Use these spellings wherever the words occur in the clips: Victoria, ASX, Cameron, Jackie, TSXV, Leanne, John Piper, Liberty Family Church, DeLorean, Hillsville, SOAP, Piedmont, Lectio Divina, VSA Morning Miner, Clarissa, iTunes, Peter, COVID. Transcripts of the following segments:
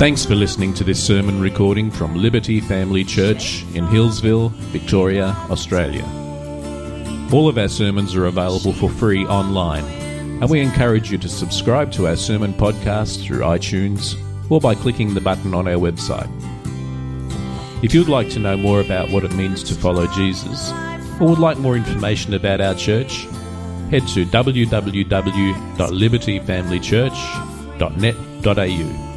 Thanks for listening to this sermon recording from Liberty Family Church in Hillsville, Victoria, Australia. All of our sermons are available for free online, and we encourage you to subscribe to our sermon podcast through iTunes or by clicking the button on our website. If you'd like to know more about what it means to follow Jesus, or would like more information about our church, head to www.libertyfamilychurch.net.au.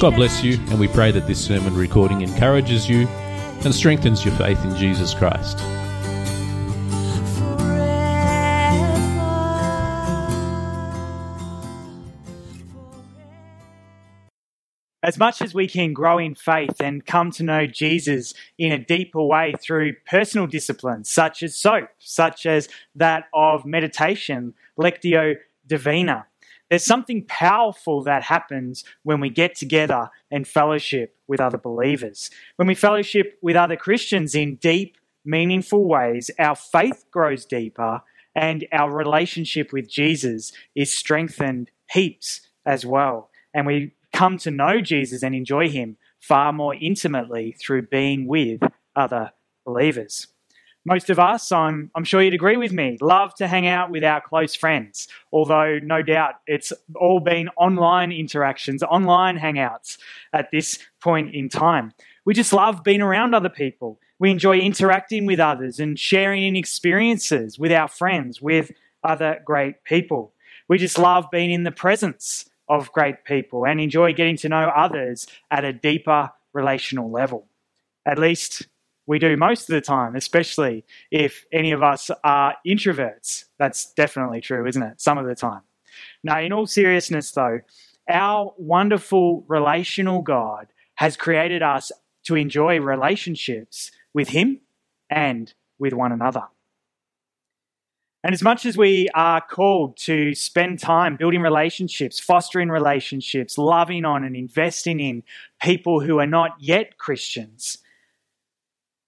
God bless you, and we pray that this sermon recording encourages you and strengthens your faith in Jesus Christ. As much as we can grow in faith and come to know Jesus in a deeper way through personal disciplines such as SOAP, such as that of meditation, Lectio Divina, there's something powerful that happens when we get together and fellowship with other believers. When we fellowship with other Christians in deep, meaningful ways, our faith grows deeper and our relationship with Jesus is strengthened heaps as well. And we come to know Jesus and enjoy him far more intimately through being with other believers. Most of us, I'm sure you'd agree with me, love to hang out with our close friends, although no doubt it's all been online interactions, online hangouts at this point in time. We just love being around other people. We enjoy interacting with others and sharing experiences with our friends, with other great people. We just love being in the presence of great people and enjoy getting to know others at a deeper relational level. At least we do most of the time, especially if any of us are introverts. That's definitely true, isn't it? Some of the time. Now, in all seriousness though, our wonderful relational God has created us to enjoy relationships with him and with one another. And as much as we are called to spend time building relationships, fostering relationships, loving on and investing in people who are not yet Christians,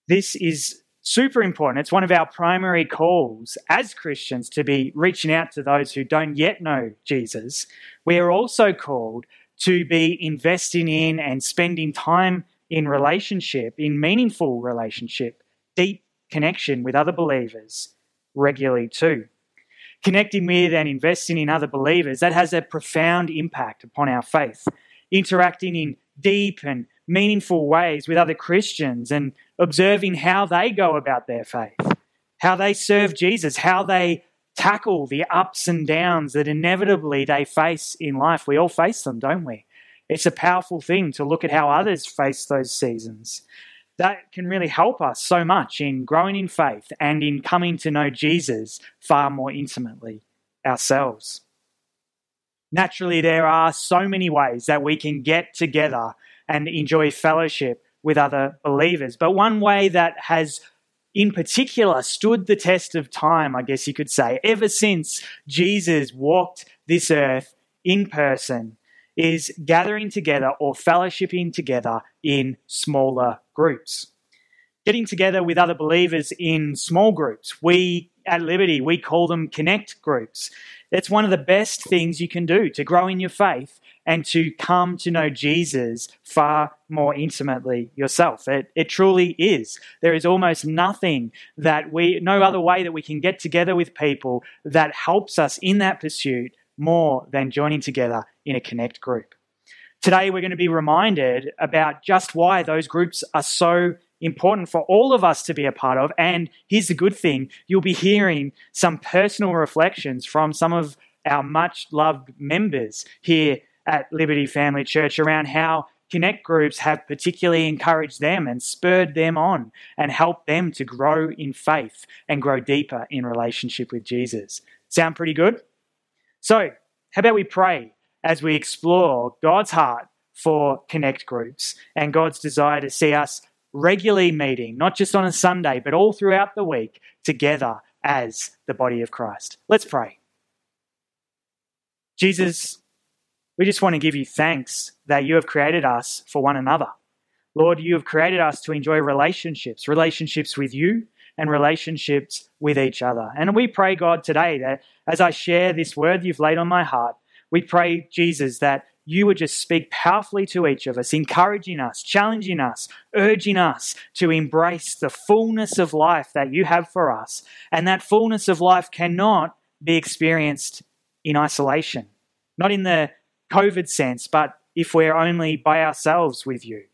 this is super important. It's one of our primary calls as Christians to be reaching out to those who don't yet know Jesus. We are also called to be investing in and spending time in relationship, in meaningful relationship, deep connection with other believers regularly too. Connecting with and investing in other believers, that has a profound impact upon our faith. Interacting in deep and meaningful ways with other Christians and observing how they go about their faith, how they serve Jesus, how they tackle the ups and downs that inevitably they face in life. We all face them, don't we? It's a powerful thing to look at how others face those seasons. That can really help us so much in growing in faith and in coming to know Jesus far more intimately ourselves. Naturally, there are so many ways that we can get together and enjoy fellowship with other believers. But one way that has in particular stood the test of time, I guess you could say, ever since Jesus walked this earth in person, is gathering together or fellowshipping together in smaller groups. Getting together with other believers in small groups. We at Liberty, we call them connect groups. It's one of the best things you can do to grow in your faith and to come to know Jesus far more intimately yourself. It truly is. There is almost nothing that no other way that we can get together with people that helps us in that pursuit more than joining together in a connect group. Today we're going to be reminded about just why those groups are so important for all of us to be a part of. And here's the good thing, you'll be hearing some personal reflections from some of our much-loved members here at Liberty Family Church around how connect groups have particularly encouraged them and spurred them on and helped them to grow in faith and grow deeper in relationship with Jesus. Sound pretty good? So, how about we pray as we explore God's heart for connect groups and God's desire to see us regularly meeting, not just on a Sunday, but all throughout the week together as the body of Christ. Let's pray. Jesus, we just want to give you thanks that you have created us for one another. Lord, you have created us to enjoy relationships with you, and relationships with each other. And we pray, God, today that as I share this word you've laid on my heart, We pray, Jesus, that you would just speak powerfully to each of us, encouraging us, challenging us, urging us to embrace the fullness of life that you have for us. And that fullness of life cannot be experienced in isolation, not in the COVID sense, but if we're only by ourselves with you.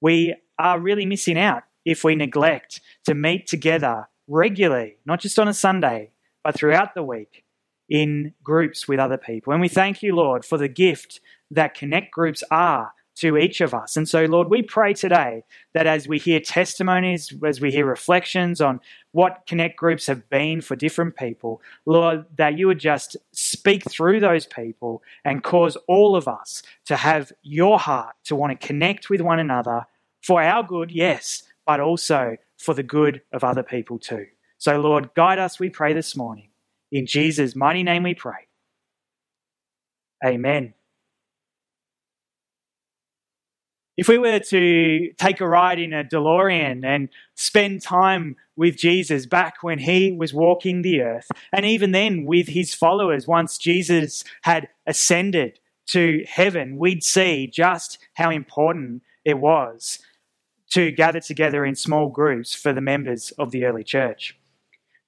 We are really missing out if we neglect to meet together regularly, not just on a Sunday, but throughout the week in groups with other people. And we thank you, Lord, for the gift that connect groups are to each of us. And so, Lord, we pray today that as we hear testimonies, as we hear reflections on what connect groups have been for different people, Lord, that you would just speak through those people and cause all of us to have your heart to want to connect with one another for our good, yes, but also for the good of other people too. So, Lord, guide us, we pray this morning. In Jesus' mighty name we pray. Amen. If we were to take a ride in a DeLorean and spend time with Jesus back when he was walking the earth, and even then with his followers, once Jesus had ascended to heaven, we'd see just how important it was to gather together in small groups for the members of the early church.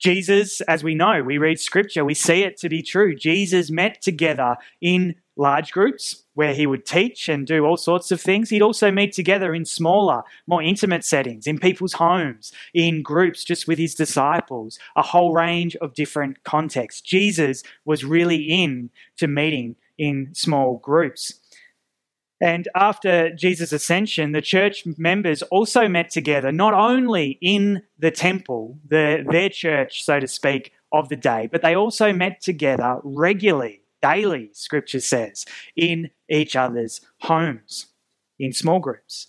Jesus, as we know, we read scripture, we see it to be true. Jesus met together in large groups where he would teach and do all sorts of things. He'd also meet together in smaller, more intimate settings, in people's homes, in groups just with his disciples, a whole range of different contexts. Jesus was really into meeting in small groups. And after Jesus' ascension, the church members also met together, not only in the temple, their church, so to speak, of the day, but they also met together regularly, daily, scripture says, in each other's homes, in small groups.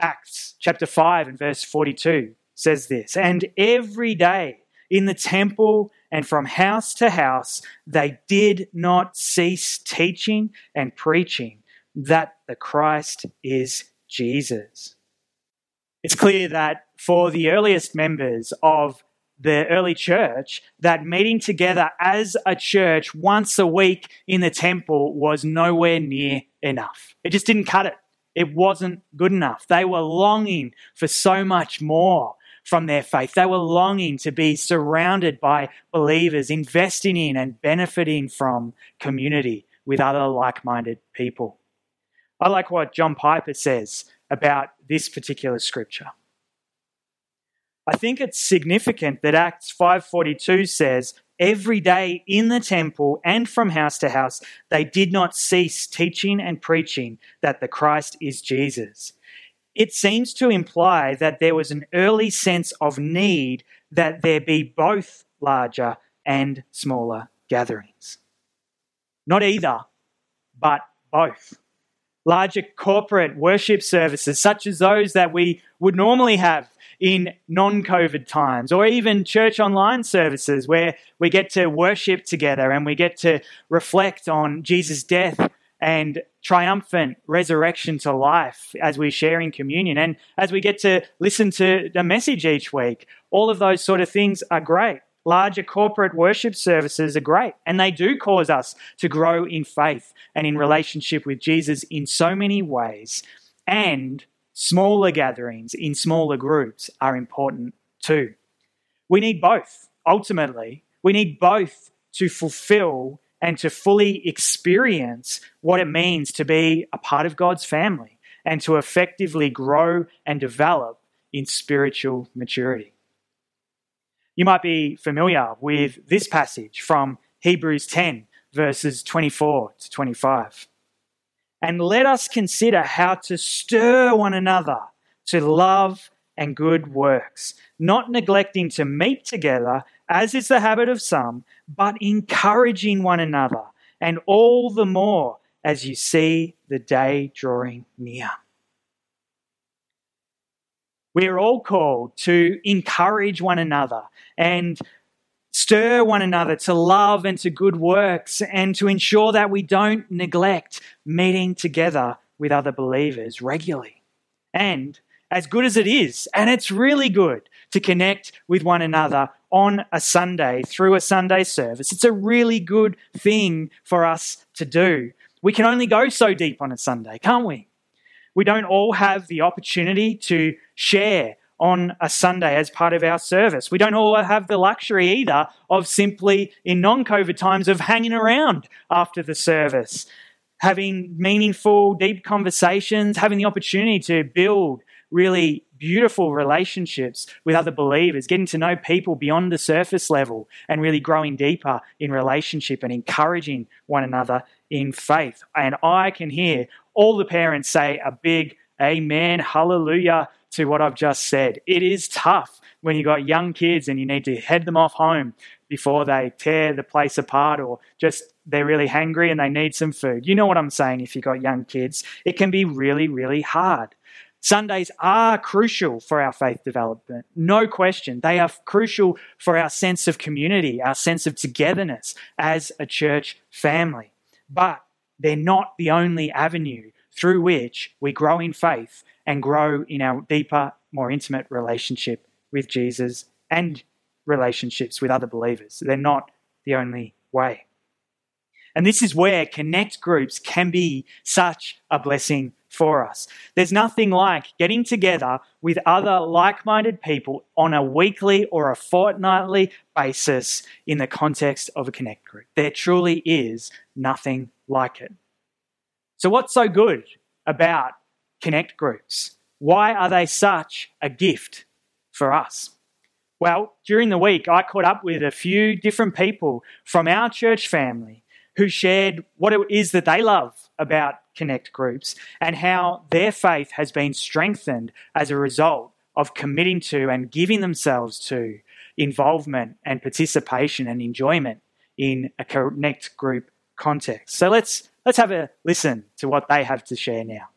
Acts chapter 5 and verse 42 says this, "And every day in the temple and from house to house, they did not cease teaching and preaching that the Christ is Jesus." It's clear that for the earliest members of the early church, that meeting together as a church once a week in the temple was nowhere near enough. It just didn't cut it. It wasn't good enough. They were longing for so much more from their faith. They were longing to be surrounded by believers, investing in and benefiting from community with other like-minded people. I like what John Piper says about this particular scripture. "I think it's significant that Acts 5:42 says, every day in the temple and from house to house, they did not cease teaching and preaching that the Christ is Jesus. It seems to imply that there was an early sense of need that there be both larger and smaller gatherings." Not either, but both. Larger corporate worship services, such as those that we would normally have in non-COVID times, or even church online services where we get to worship together and we get to reflect on Jesus' death and triumphant resurrection to life as we share in communion, and as we get to listen to the message each week. All of those sort of things are great. Larger corporate worship services are great, and they do cause us to grow in faith and in relationship with Jesus in so many ways. And smaller gatherings in smaller groups are important too. We need both, ultimately. We need both to fulfill and to fully experience what it means to be a part of God's family and to effectively grow and develop in spiritual maturity. You might be familiar with this passage from Hebrews 10, verses 24 to 25. "And let us consider how to stir one another to love and good works, not neglecting to meet together, as is the habit of some, but encouraging one another, and all the more as you see the day drawing near." We are all called to encourage one another and stir one another to love and to good works, and to ensure that we don't neglect meeting together with other believers regularly. And as good as it is, and it's really good to connect with one another on a Sunday through a Sunday service. It's a really good thing for us to do. We can only go so deep on a Sunday, can't we? We don't all have the opportunity to share on a Sunday as part of our service. We don't all have the luxury either of simply, in non-COVID times, of hanging around after the service, having meaningful, deep conversations, having the opportunity to build really beautiful relationships with other believers, getting to know people beyond the surface level and really growing deeper in relationship and encouraging one another in faith. And I can hear all the parents say a big amen, hallelujah to what I've just said. It is tough when you've got young kids and you need to head them off home before they tear the place apart or just they're really hangry and they need some food. You know what I'm saying if you've got young kids. It can be really, really hard. Sundays are crucial for our faith development, no question. They are crucial for our sense of community, our sense of togetherness as a church family. But they're not the only avenue through which we grow in faith and grow in our deeper, more intimate relationship with Jesus and relationships with other believers. They're not the only way. And this is where connect groups can be such a blessing for us. There's nothing like getting together with other like-minded people on a weekly or a fortnightly basis in the context of a connect group. There truly is nothing like it. So what's so good about connect groups? Why are they such a gift for us? Well, during the week, I caught up with a few different people from our church family who shared what it is that they love about connect groups and how their faith has been strengthened as a result of committing to and giving themselves to involvement and participation and enjoyment in a connect group context. So let's have a listen to what they have to share now.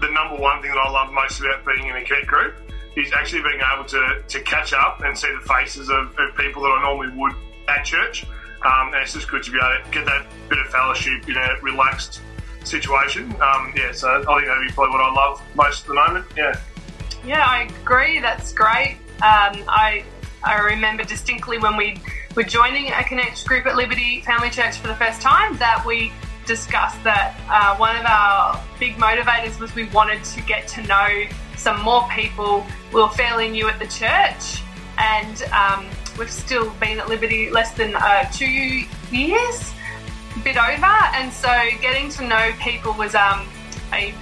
The number one thing that I love most about being in a connect group is actually being able to catch up and see the faces of people that I normally would at church. And it's just good to be able to get that bit of fellowship in a relaxed situation. So I think that'd be probably what I love most at the moment, yeah. Yeah, I agree, that's great. I remember distinctly when we were joining a Connect group at Liberty Family Church for the first time that we discussed that one of our big motivators was we wanted to get to know some more people. We were fairly new at the church and we've still been at Liberty less than 2 years, a bit over, and so getting to know people was a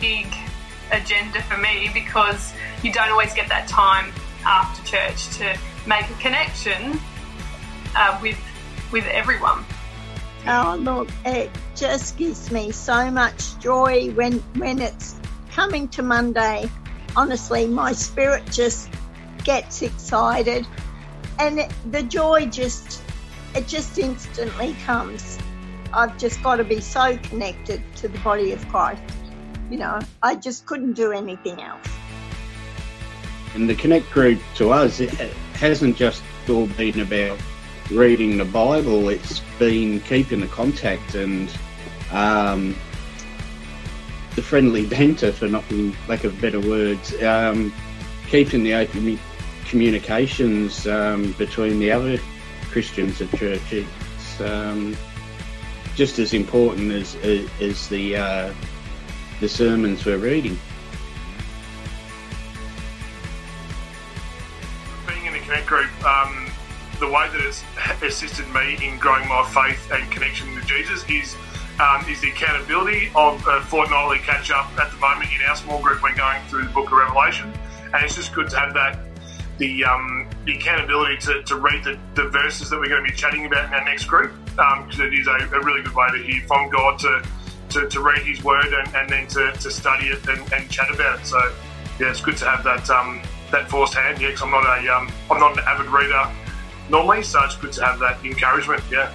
big agenda for me because you don't always get that time after church to make a connection with everyone. Oh look, it just gives me so much joy when it's coming to Monday. Honestly, my spirit just gets excited and the joy just instantly comes. I've just got to be so connected to the body of Christ. You know, I just couldn't do anything else. And the Connect group to us, it hasn't just all been about reading the Bible, it's been keeping the contact and the friendly banter, for nothing lack of better words, keeping the open communications between the other Christians at church. It's just as important as the sermons we're reading. Being in a Connect group, the way that it's assisted me in growing my faith and connection with Jesus is the accountability of a fortnightly catch-up. At the moment in our small group we're going through the book of Revelation, and it's just good to have that, the accountability to read the verses that we're going to be chatting about in our next group, because it is a really good way to hear from God, to read his word and then to study it and chat about it. So yeah, it's good to have that forced hand, because I'm not an avid reader normally, so it's good to have that encouragement, yeah.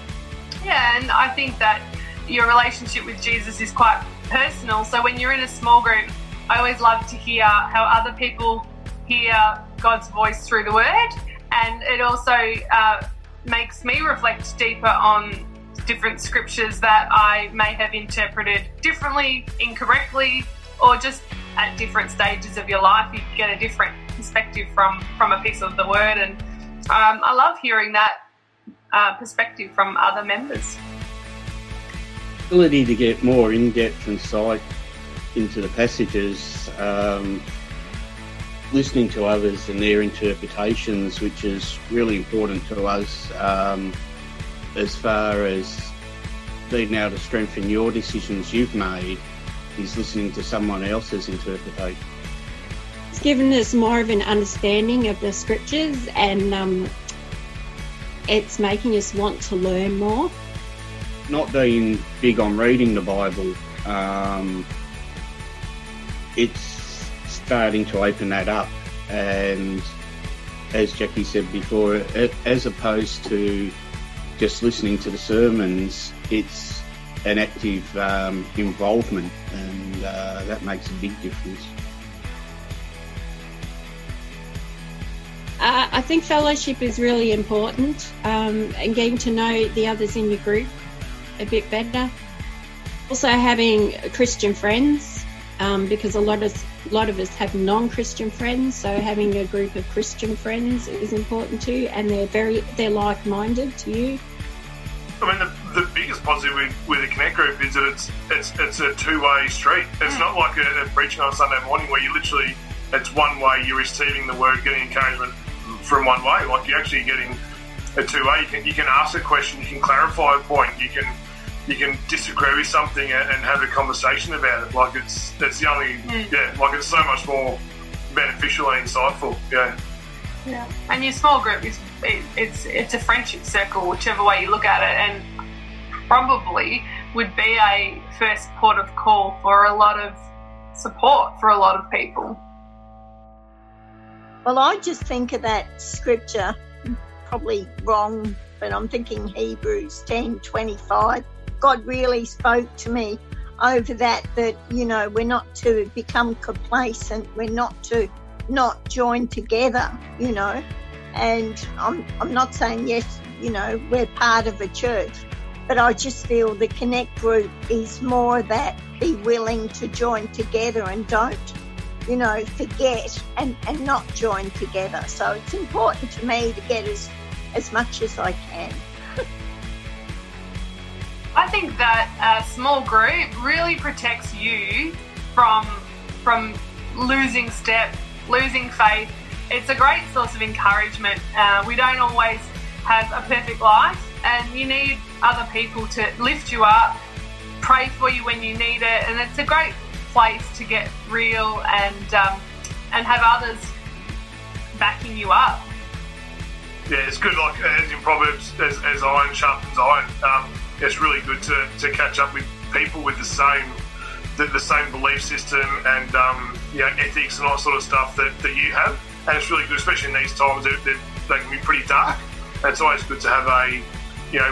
And I think that your relationship with Jesus is quite personal. So when you're in a small group, I always love to hear how other people hear God's voice through the word. And it also makes me reflect deeper on different scriptures that I may have interpreted differently, incorrectly, or just at different stages of your life, you get a different perspective from a piece of the word, and I love hearing that perspective from other members. The ability to get more in-depth and insight into the passages, listening to others and their interpretations, which is really important to us as far as being able to strengthen your decisions you've made, is listening to someone else's interpretation. It's given us more of an understanding of the scriptures, and it's making us want to learn more. Not being big on reading the Bible, it's starting to open that up, and as Jackie said before, as opposed to just listening to the sermons, it's an active involvement, and that makes a big difference. I think fellowship is really important, and getting to know the others in your group a bit better. Also having Christian friends, because a lot of us have non-Christian friends, so having a group of Christian friends is important too, and they're like-minded to you. I mean, the biggest positive with the Connect group is that it's a two-way street. It's not like a preaching on Sunday morning where you literally, it's one way, you're receiving the word, getting encouragement from one way. Like, you're actually getting a two-way. You can ask a question, you can clarify a point, you can disagree with something and have a conversation about it. Like, it's the only, like, it's so much more beneficial and insightful, Yeah, and your small group is a friendship circle, whichever way you look at it, and probably would be a first port of call for a lot of support for a lot of people. Well, I just think of that scripture, probably wrong, but I'm thinking Hebrews 10:25. God really spoke to me over that, you know, we're not to become complacent, we're not to not join together, you know. And I'm not saying, yes, you know, we're part of a church, but I just feel the Connect group is more that be willing to join together and don't, you know, forget and not join together. So it's important to me to get as much as I can. I think that a small group really protects you from losing step, losing faith. It's a great source of encouragement. We don't always have a perfect life, and you need other people to lift you up, pray for you when you need it, and it's a great place to get real and have others backing you up. Yeah, it's good, like as in Proverbs, as iron sharpens iron, it's really good to catch up with people with the same belief system and ethics and all that sort of stuff that you have. And it's really good, especially in these times, they can be pretty dark. And it's always good to have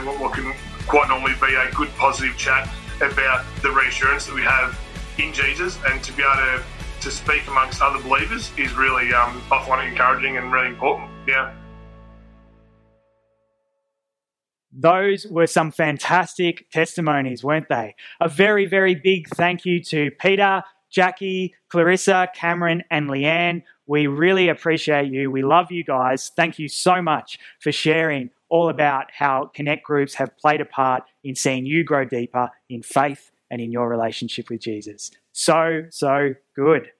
what can quite normally be a good positive chat about the reassurance that we have in Jesus, and to be able to speak amongst other believers is really, I find it encouraging and really important, yeah. Those were some fantastic testimonies, weren't they? A very, very big thank you to Peter, Jackie, Clarissa, Cameron and Leanne. We really appreciate you. We love you guys. Thank you so much for sharing all about how Connect groups have played a part in seeing you grow deeper in faith and in your relationship with Jesus. So, so good.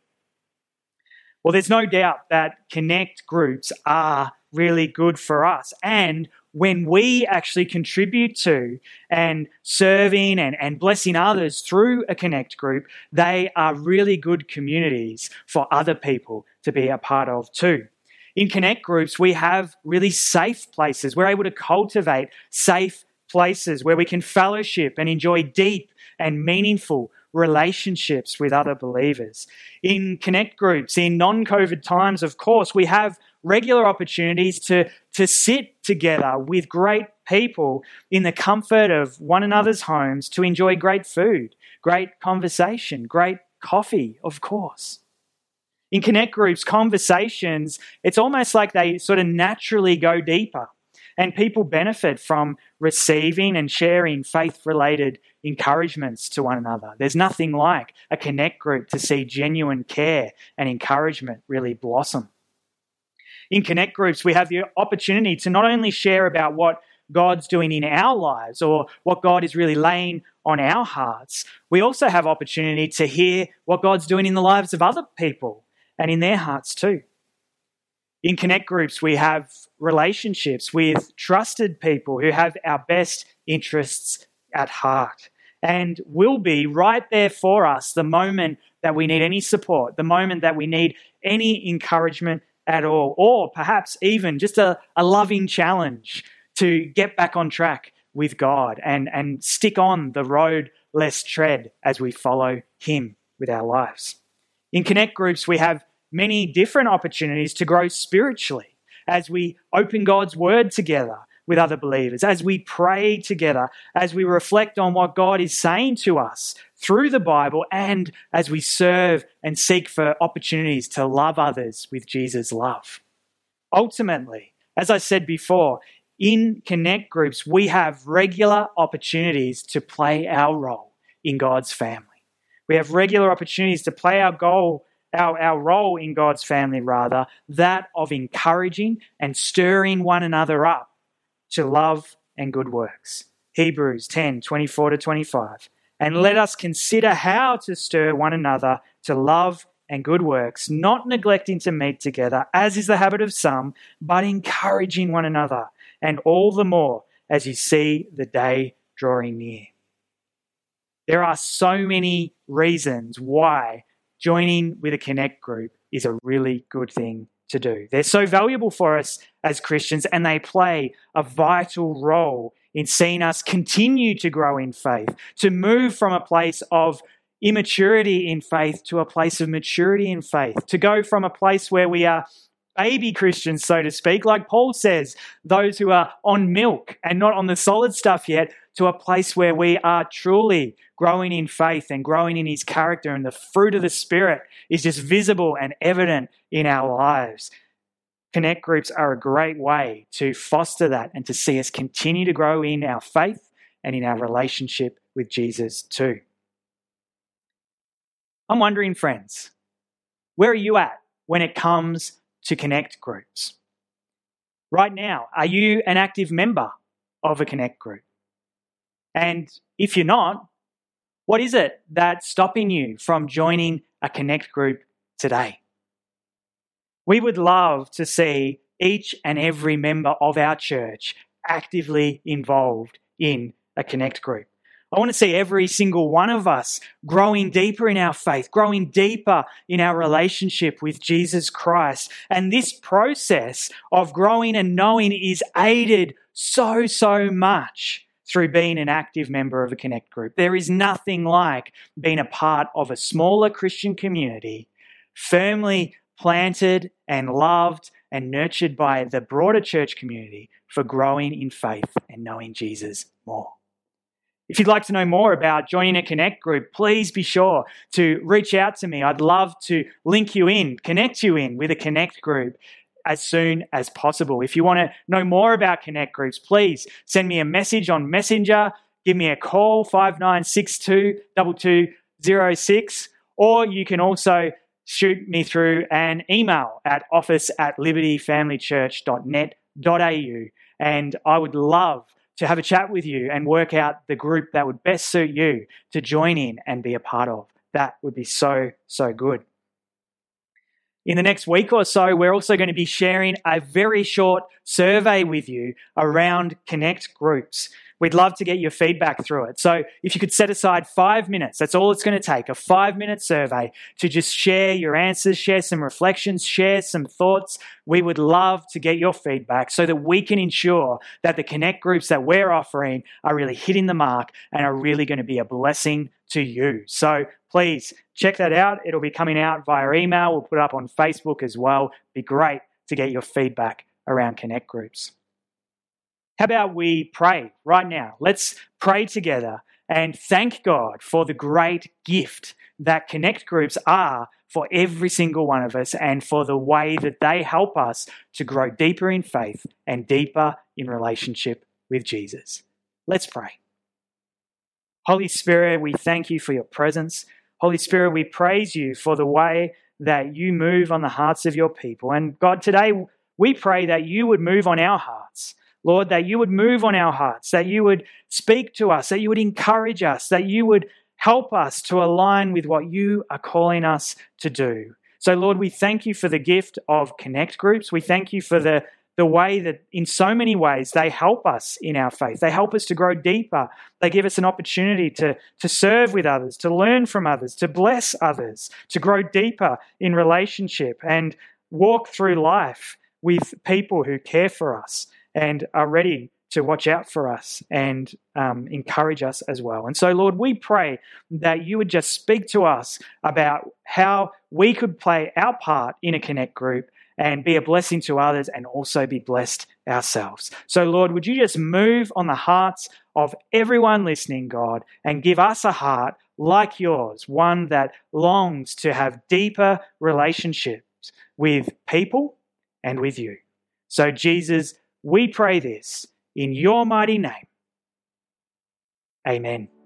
Well, there's no doubt that Connect groups are really good for us, and when we actually contribute to and serving and blessing others through a Connect group, they are really good communities for other people to be a part of too. In Connect groups, we have really safe places. We're able to cultivate safe places where we can fellowship and enjoy deep and meaningful relationships with other believers. In Connect groups, in non-COVID times, of course, we have regular opportunities to sit together with great people in the comfort of one another's homes to enjoy great food, great conversation, great coffee, of course. In Connect groups, conversations, it's almost like they sort of naturally go deeper. And people benefit from receiving and sharing faith-related encouragements to one another. There's nothing like a connect group to see genuine care and encouragement really blossom. In connect groups, we have the opportunity to not only share about what God's doing in our lives or what God is really laying on our hearts, we also have opportunity to hear what God's doing in the lives of other people and in their hearts too. In connect groups, we have relationships with trusted people who have our best interests at heart and will be right there for us the moment that we need any support, the moment that we need any encouragement at all, or perhaps even just a loving challenge to get back on track with God and stick on the road less tread as we follow Him with our lives. In connect groups, we have many different opportunities to grow spiritually as we open God's Word together with other believers, as we pray together, as we reflect on what God is saying to us through the Bible, and as we serve and seek for opportunities to love others with Jesus' love. Ultimately, as I said before, in connect groups, we have regular opportunities to play our role in God's family. We have regular opportunities to play our role in God's family, rather, that of encouraging and stirring one another up to love and good works. Hebrews 10:24-25. And let us consider how to stir one another to love and good works, not neglecting to meet together, as is the habit of some, but encouraging one another, and all the more as you see the day drawing near. There are so many reasons why joining with a connect group is a really good thing to do. They're so valuable for us as Christians, and they play a vital role in seeing us continue to grow in faith, to move from a place of immaturity in faith to a place of maturity in faith, to go from a place where we are baby Christians, so to speak, like Paul says, those who are on milk and not on the solid stuff yet, to a place where we are truly growing in faith and growing in His character, and the fruit of the Spirit is just visible and evident in our lives. Connect groups are a great way to foster that and to see us continue to grow in our faith and in our relationship with Jesus too. I'm wondering, friends, where are you at when it comes to connect groups? Right now, are you an active member of a connect group? And if you're not, what is it that's stopping you from joining a connect group today? We would love to see each and every member of our church actively involved in a connect group. I want to see every single one of us growing deeper in our faith, growing deeper in our relationship with Jesus Christ. And this process of growing and knowing is aided so much through being an active member of a connect group. There is nothing like being a part of a smaller Christian community, firmly planted and loved and nurtured by the broader church community for growing in faith and knowing Jesus more. If you'd like to know more about joining a connect group, please be sure to reach out to me. I'd love to link you in, connect you in with a connect group as soon as possible. If you want to know more about connect groups, please send me a message on Messenger, give me a call, 59622206, or you can also shoot me through an email at office@libertyfamilychurch.net.au, and I would love to have a chat with you and work out the group that would best suit you to join in and be a part of. That would be so good. In the next week or so, we're also going to be sharing a very short survey with you around connect groups. We'd love to get your feedback through it. So if you could set aside 5 minutes, that's all it's going to take, a 5-minute survey to just share your answers, share some reflections, share some thoughts. We would love to get your feedback so that we can ensure that the connect groups that we're offering are really hitting the mark and are really going to be a blessing to you. So please check that out. It'll be coming out via email. We'll put it up on Facebook as well. It'd be great to get your feedback around connect groups. How about we pray right now? Let's pray together and thank God for the great gift that connect groups are for every single one of us and for the way that they help us to grow deeper in faith and deeper in relationship with Jesus. Let's pray. Holy Spirit, we thank you for your presence. Holy Spirit, we praise you for the way that you move on the hearts of your people. And God, today we pray that you would move on our hearts. Lord, that you would move on our hearts, that you would speak to us, that you would encourage us, that you would help us to align with what you are calling us to do. So, Lord, we thank you for the gift of connect groups. We thank you for the way that in so many ways they help us in our faith. They help us to grow deeper. They give us an opportunity to serve with others, to learn from others, to bless others, to grow deeper in relationship and walk through life with people who care for us and are ready to watch out for us and encourage us as well. And so, Lord, we pray that you would just speak to us about how we could play our part in a connect group and be a blessing to others and also be blessed ourselves. So, Lord, would you just move on the hearts of everyone listening, God, and give us a heart like yours, one that longs to have deeper relationships with people and with you. So, Jesus, we pray this in your mighty name. Amen.